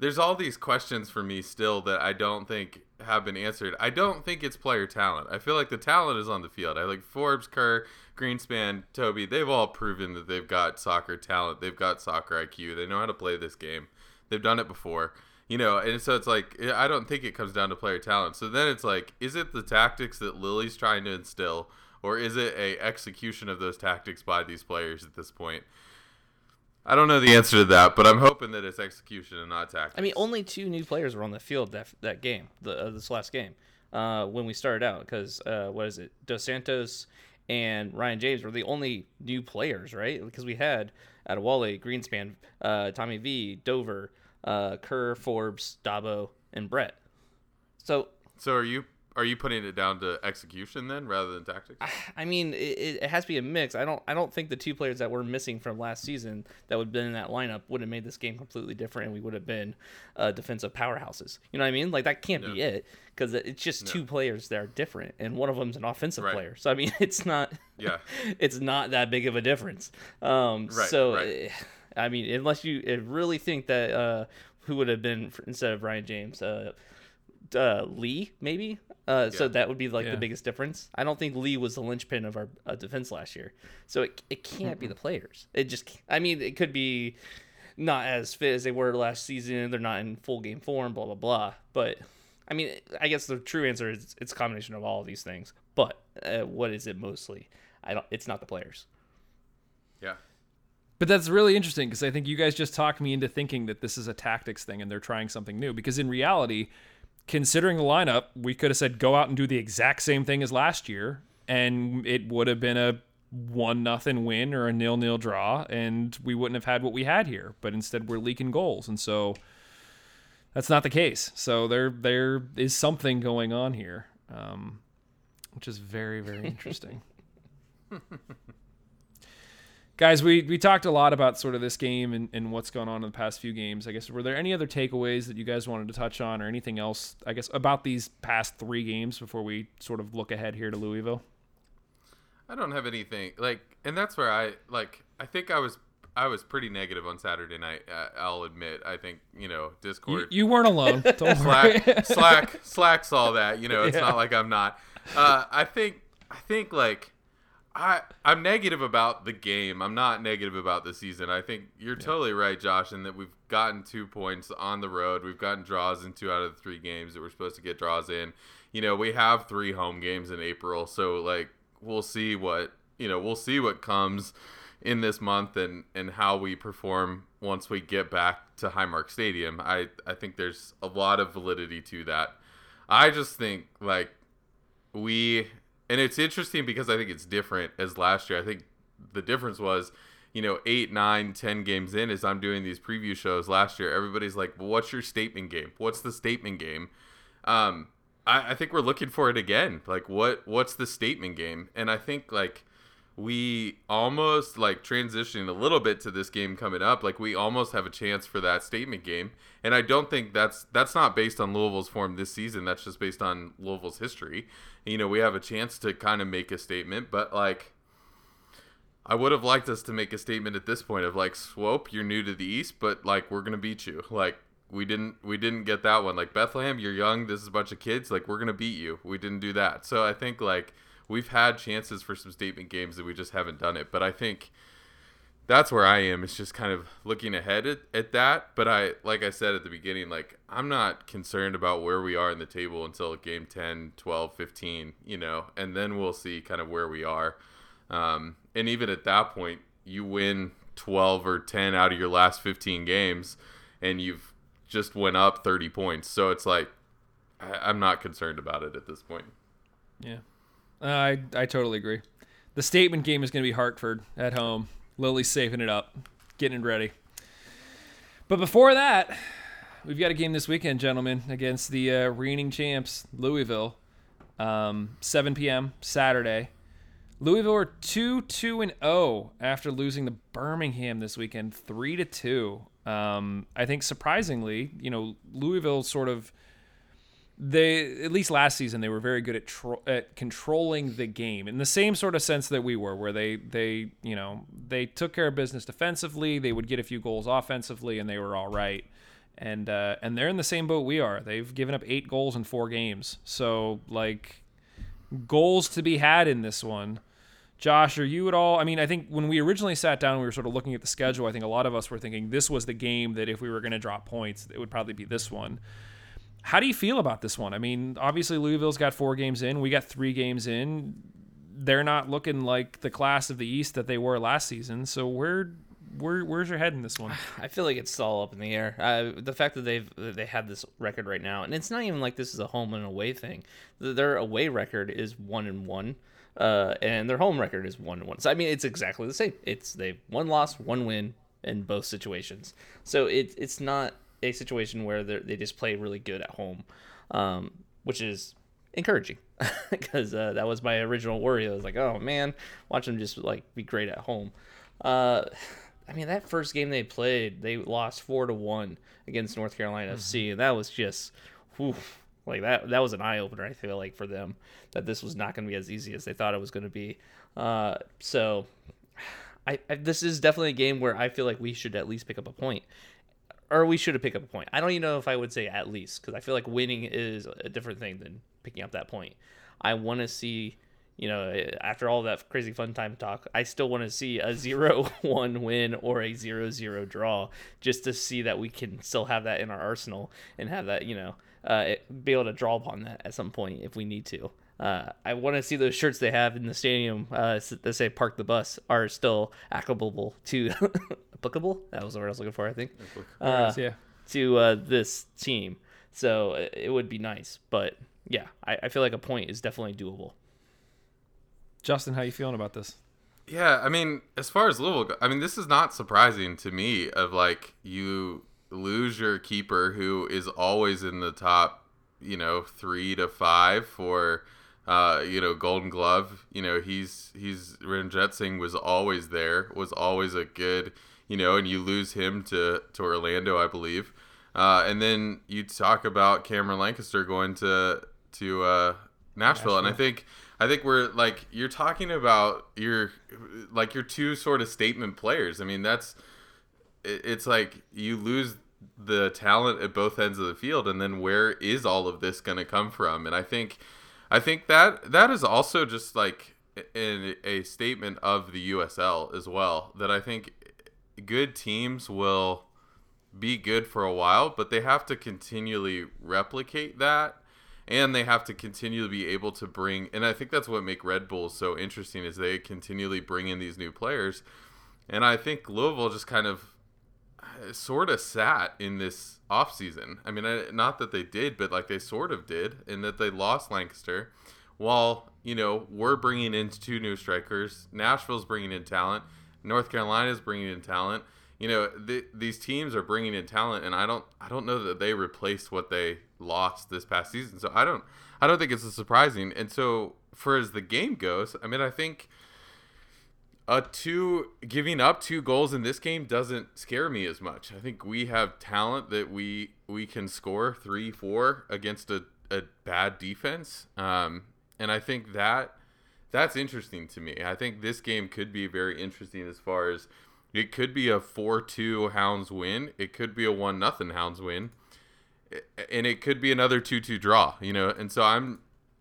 there's all these questions for me still that I don't think have been answered. I don't think it's player talent. I feel like the talent is on the field. I like Forbes, Kerr, Greenspan, Toby. They've all proven that they've got soccer talent. They've got soccer IQ. They know how to play this game. They've done it before. You know, and so it's like, I don't think it comes down to player talent. So then it's like, is it the tactics that Lily's trying to instill, or is it a execution of those tactics by these players at this point? I don't know the answer to that, but I'm hoping that it's execution and not tactics. I mean, only 2 new players were on the field that game, this last game, when we started out, because Dos Santos and Ryan James were the only new players, right? Because we had Adewale, Greenspan, Tommy V, Dover, Kerr, Forbes, Dabo, and Brett. So are you putting it down to execution then rather than tactics? I mean, it has to be a mix. I don't think the 2 players that were missing from last season that would have been in that lineup would have made this game completely different, and we would have been defensive powerhouses. You know what I mean? Like that can't be it, because it's just 2 players that are different, and one of them's an offensive player. So I mean, it's not it's not that big of a difference. I mean, unless you really think that who would have been instead of Ryan James, Lee, maybe. So that would be like the biggest difference. I don't think Lee was the linchpin of our defense last year. So it can't be the players. It just, I mean, it could be not as fit as they were last season. They're not in full game form, blah, blah, blah. But I mean, I guess the true answer is it's a combination of all of these things. But what is it mostly? It's not the players. Yeah. But that's really interesting, because I think you guys just talked me into thinking that this is a tactics thing and they're trying something new. Because in reality, considering the lineup, we could have said, go out and do the exact same thing as last year, and it would have been a 1-0 win or a 0-0 draw, and we wouldn't have had what we had here. But instead, we're leaking goals, and so that's not the case. So there is something going on here, which is very, very interesting. Guys, we talked a lot about sort of this game and what's gone on in the past few games. I guess, were there any other takeaways that you guys wanted to touch on, or anything else, I guess, about these past three games before we sort of look ahead here to Louisville? I don't have anything. Like, and that's where I think I was pretty negative on Saturday night. I'll admit. I think, Discord. You weren't alone. Don't worry. Slack saw that. It's not like I'm not. I think like. I'm negative about the game. I'm not negative about the season. I think you're totally right, Josh, in that we've gotten 2 points on the road. We've gotten draws in 2 out of the 3 games that we're supposed to get draws in. We have 3 home games in April, so we'll see what comes in this month and how we perform once we get back to Highmark Stadium. I think there's a lot of validity to that. I just think And it's interesting because I think it's different as last year. I think the difference was, 8, 9, 10 games in, as I'm doing these preview shows last year, everybody's like, well, what's your statement game? What's the statement game? I think we're looking for it again. What's the statement game? And I think we almost transitioning a little bit to this game coming up. We almost have a chance for that statement game. And I don't think that's not based on Louisville's form this season. That's just based on Louisville's history. We have a chance to kind of make a statement, but I would have liked us to make a statement at this point of Swope, you're new to the East, but we're going to beat you. We didn't get that one. Bethlehem, you're young. This is a bunch of kids. We're going to beat you. We didn't do that. So I think we've had chances for some statement games that we just haven't done it. But I think that's where I am. It's just kind of looking ahead at that. But I said at the beginning, I'm not concerned about where we are in the table until game 10, 12, 15, and then we'll see kind of where we are. And even at that point, you win 12 or 10 out of your last 15 games and you've just went up 30 points. So it's I'm not concerned about it at this point. Yeah. I totally agree. The statement game is going to be Hartford at home. Lily's saving it up, getting it ready. But before that, we've got a game this weekend, gentlemen, against the reigning champs, Louisville. 7 p.m. Saturday. Louisville are 2-2-0 after losing to Birmingham this weekend, 3-2. I think surprisingly, Louisville sort of... They, at least last season, they were very good at controlling the game in the same sort of sense that we were, where they took care of business defensively. They would get a few goals offensively, and they were all right. And they're in the same boat we are. They've given up 8 goals in 4 games. So goals to be had in this one. Josh, are you at all? I mean, I think when we originally sat down, we were sort of looking at the schedule. I think a lot of us were thinking this was the game that if we were going to drop points, it would probably be this one. How do you feel about this one? I mean, obviously Louisville's got 4 games in. We got 3 games in. They're not looking like the class of the East that they were last season. So where's your head in this one? I feel like it's all up in the air. The fact that they have this record right now, and it's not even like this is a home and away thing. Their away record is 1-1, and their home record is 1-1. So I mean, it's exactly the same. It's they've 1 loss, 1 win in both situations. So it's not a situation where they just play really good at home, which is encouraging because that was my original worry. I was like, oh man, watch them just be great at home. I mean, that first game they played, they lost 4-1 against North Carolina FC, and that was just that was an eye opener. I feel for them that this was not going to be as easy as they thought it was going to be. So, I this is definitely a game where I feel we should at least pick up a point. Or we should have picked up a point. I don't even know if I would say at least, because I feel winning is a different thing than picking up that point. I want to see, after all that crazy fun time talk, I still want to see a 0-1 win or a 0-0 draw just to see that we can still have that in our arsenal and have that, be able to draw upon that at some point if we need to. I want to see those shirts they have in the stadium that say "Park the Bus" are still applicable to applicable. That was the word I was looking for, I think. To this team, so it would be nice. But yeah, I feel like a point is definitely doable. Justin, how you feeling about this? Yeah, I mean, as far as Louisville goes, I mean, this is not surprising to me of, like, you lose your keeper who is always in the top, 3 to 5 for, Golden Glove. Ranjit Singh was always there, was always a good, and you lose him to Orlando, I believe. And then you talk about Cameron Lancaster going to Nashville. And I think we're like, you're talking about your two sort of statement players. I mean, it's like you lose the talent at both ends of the field, and then where is all of this going to come from? And I think that is also just like in a statement of the USL as well, that I think good teams will be good for a while, but they have to continually replicate that. And they have to continually be able to bring, and I think that's what makes Red Bulls so interesting, is they continually bring in these new players. And I think Louisville just kind of sort of sat in this offseason. I mean, not that they did, but like they sort of did, in that they lost Lancaster. While, we're bringing in two new strikers, Nashville's bringing in talent, North Carolina's bringing in talent. These teams are bringing in talent, and I don't know that they replaced what they lost this past season. So I don't think it's surprising. And so for as the game goes, I mean, I think giving up 2 goals in this game doesn't scare me as much. I think we have talent that we can score 3-4 against a bad defense. And I think that's interesting to me. I think this game could be very interesting as far as. It could be a 4-2 Hounds win. It could be a 1-0 Hounds win. And it could be another 2-2 draw, And so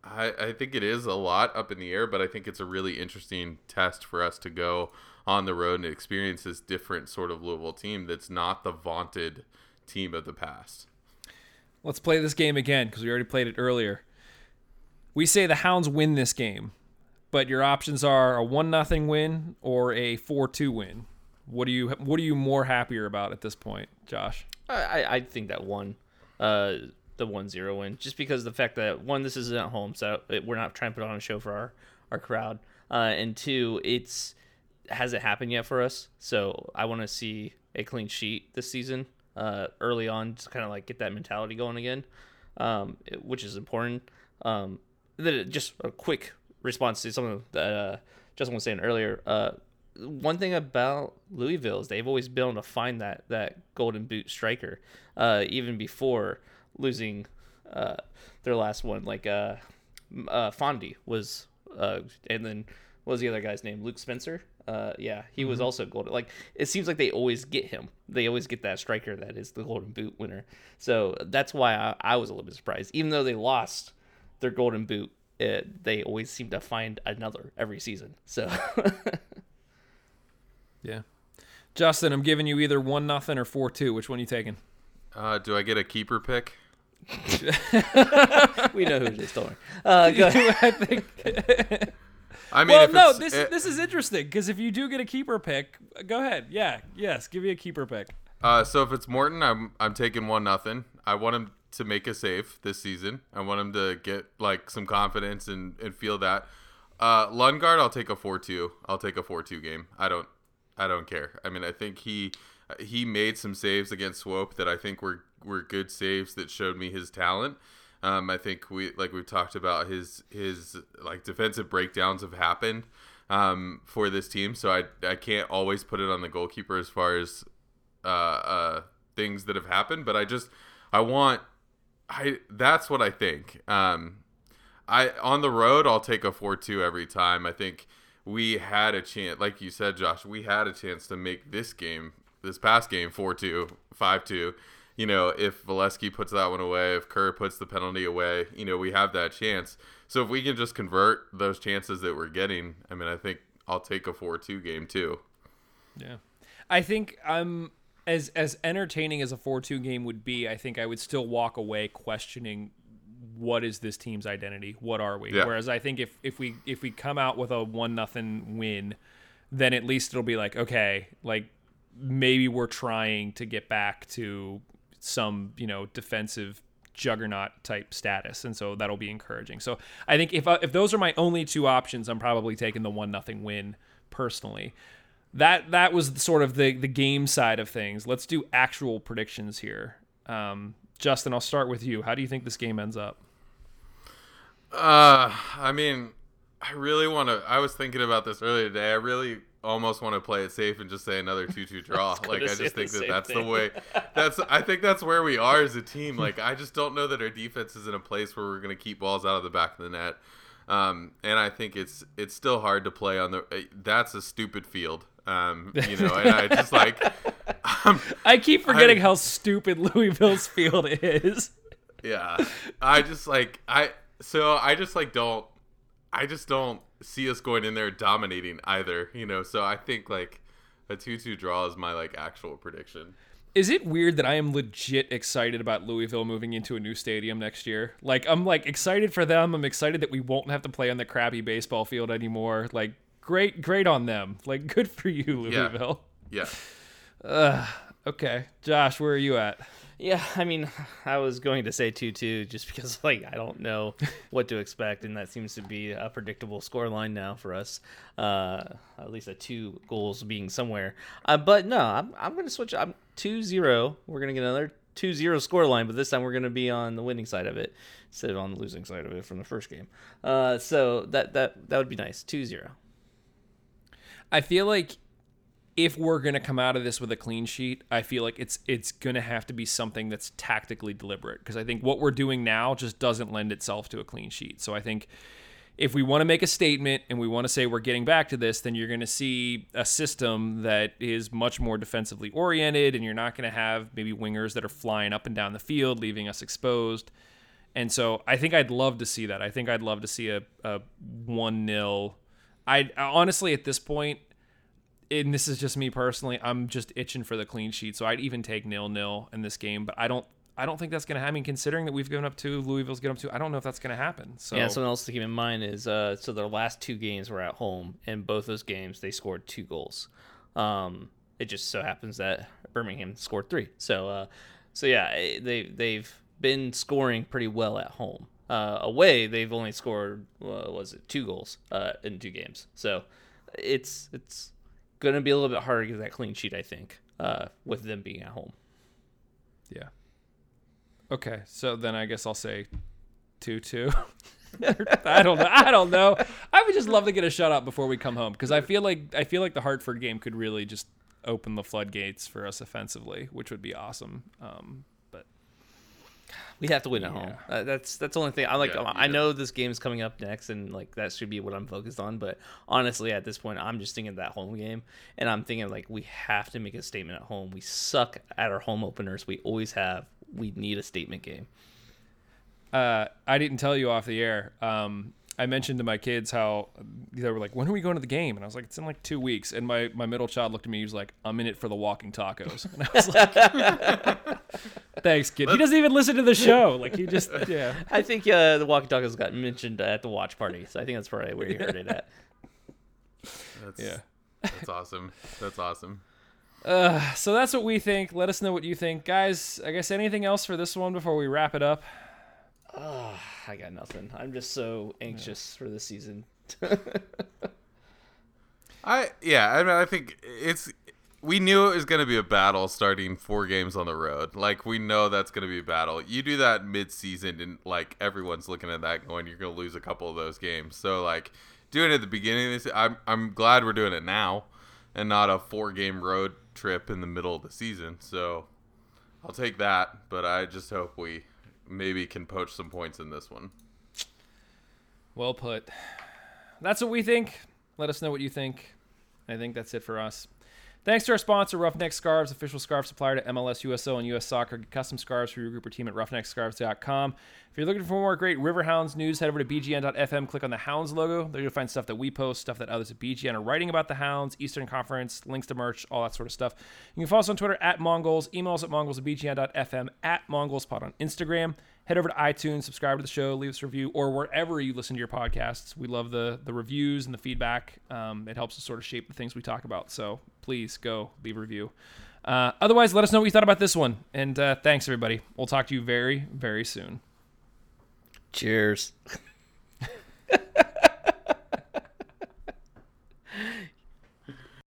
I think it is a lot up in the air, but I think it's a really interesting test for us to go on the road and experience this different sort of Louisville team that's not the vaunted team of the past. Let's play this game again because we already played it earlier. We say the Hounds win this game, but your options are a 1-0 win or a 4-2 win. What are you more happier about at this point, Josh? I think that the 1-0 win, just because the fact that, one, this isn't at home, so we're not trying to put on a show for our crowd, and two, it hasn't happened yet for us. So I want to see a clean sheet this season early on to kind of like get that mentality going again, which is important. Then just a quick response to something that Justin was saying earlier. One thing about Louisville is they've always been able to find that golden boot striker, even before losing their last one. Like Fondi was, and then what was the other guy's name? Luke Spencer. He was also golden. Like, it seems like they always get him. They always get that striker that is the golden boot winner. So that's why I was a little bit surprised, even though they lost their golden boot. They always seem to find another every season. So. Yeah. Justin, I'm giving you either 1-0 or 4-2. Which one are you taking? Do I get a keeper pick? We know who it is, don't worry. Go ahead. I think. I mean, this is interesting, because if you do get a keeper pick, go ahead. Yeah. Yes. Give me a keeper pick. So if it's Morton, I'm taking 1-0. I want him to make a save this season. I want him to get like some confidence and feel that. Lundgaard, I'll take a 4-2. I'll take a 4-2 game. I don't care. I mean, I think he made some saves against Swope that I think were good saves that showed me his talent. I think we've talked about his like defensive breakdowns have happened for this team, so I can't always put it on the goalkeeper as far as things that have happened, but that's what I think. I on the road, I'll take a 4-2 every time. I think. We had a chance, like you said, Josh, we had a chance to make this past game, 4-2, 5-2. If Valesky puts that one away, if Kerr puts the penalty away, we have that chance. So if we can just convert those chances that we're getting, I mean, I think I'll take a 4-2 game too. Yeah. I think I'm as entertaining as a 4-2 game would be, I think I would still walk away questioning what is this team's identity? What are we? Yeah. Whereas I think if we come out with a 1-0 win, then at least it'll be like, okay, like maybe we're trying to get back to some, you know, defensive juggernaut type status. And so that'll be encouraging. So I think if those are my only two options, I'm probably taking the 1-0 win personally. That was sort of the game side of things. Let's do actual predictions here. Justin, I'll start with you. How do you think this game ends up? I mean, I really want to. I was thinking about this earlier today. I really almost want to play it safe and just say another 2-2 draw. Like, I just think that's the way. I think that's where we are as a team. Like, I just don't know that our defense is in a place where we're going to keep balls out of the back of the net. And I think it's still hard to play on the. That's a stupid field. You know, and I just like. I keep forgetting how stupid Louisville's field is. Yeah, I just don't see us going in there dominating either, you know. So I think like a 2-2 draw is my like actual prediction. Is it weird that I am legit excited about Louisville moving into a new stadium next year? Like, I'm like excited for them. I'm excited that we won't have to play on the crappy baseball field anymore. Like, great on them. Like, good for you, Louisville. Yeah. Okay. Josh, where are you at? Yeah, I mean, I was going to say 2-2 just because, like, I don't know what to expect, and that seems to be a predictable scoreline now for us. At least a 2 goals being somewhere. But no, I'm going to switch. I'm 2-0. We're going to get another 2-0 scoreline, but this time we're going to be on the winning side of it instead of on the losing side of it from the first game. So that would be nice, 2-0. I feel like if we're going to come out of this with a clean sheet, I feel like it's going to have to be something that's tactically deliberate, because I think what we're doing now just doesn't lend itself to a clean sheet. So I think if we want to make a statement and we want to say we're getting back to this, then you're going to see a system that is much more defensively oriented, and you're not going to have maybe wingers that are flying up and down the field, leaving us exposed. And so I think I'd love to see that. I think I'd love to see a 1-0. I honestly, at this point, and this is just me personally, I'm just itching for the clean sheet, so I'd even take 0-0 in this game. But I don't think that's going to happen. I mean, considering that we've given up 2, Louisville's given up 2, I don't know if that's going to happen. So yeah, something else to keep in mind is so their last 2 games were at home, and both those games they scored 2 goals. It just so happens that Birmingham scored 3. So yeah, they've been scoring pretty well at home. Away, they've only scored 2 goals in 2 games. So it's going to be a little bit harder to get that clean sheet, I think, with them being at home. Yeah. Okay, so then I guess I'll say 2-2. I don't know. I would just love to get a shutout before we come home, because I feel like the Hartford game could really just open the floodgates for us offensively, which would be awesome. But we have to win at home. That's the only thing. I know this game's coming up next, and like that should be what I'm focused on. But honestly, at this point, I'm just thinking of that home game, and I'm thinking like we have to make a statement at home. We suck at our home openers. We always have. We need a statement game. I didn't tell you off the air. I mentioned to my kids how they were like, when are we going to the game? And I was like, it's in like 2 weeks. And my middle child looked at me. He was like, I'm in it for the walking tacos. And I was like, thanks, kid. He doesn't even listen to the show. Like, he just, yeah. I think the walking tacos got mentioned at the watch party. So I think that's probably where you heard it at. That's awesome. That's awesome. So that's what we think. Let us know what you think, guys. I guess anything else for this one before we wrap it up? I got nothing. I'm just so anxious for this season. I think we knew it was going to be a battle starting 4 games on the road. Like, we know that's going to be a battle. You do that mid-season and like everyone's looking at that going, you're going to lose a couple of those games. So like doing it at the beginning of this, I'm glad we're doing it now and not a 4-game road trip in the middle of the season. So I'll take that, but I just hope we maybe can poach some points in this one. Well put. That's what we think. Let us know what you think. I think that's it for us. Thanks to our sponsor, Roughneck Scarves, official scarf supplier to MLS, USO, and U.S. Soccer. Get custom scarves for your group or team at roughneckscarves.com. If you're looking for more great Riverhounds news, head over to bgn.fm, click on the Hounds logo. There you'll find stuff that we post, stuff that others at BGN are writing about the Hounds, Eastern Conference, links to merch, all that sort of stuff. You can follow us on Twitter at Mongols, emails at mongols@bgn.fm, @MongolsPod on Instagram. Head over to iTunes, subscribe to the show, leave us a review, or wherever you listen to your podcasts. We love the reviews and the feedback. It helps us sort of shape the things we talk about. So please go leave a review. Otherwise, let us know what you thought about this one. And thanks, everybody. We'll talk to you very, very soon. Cheers.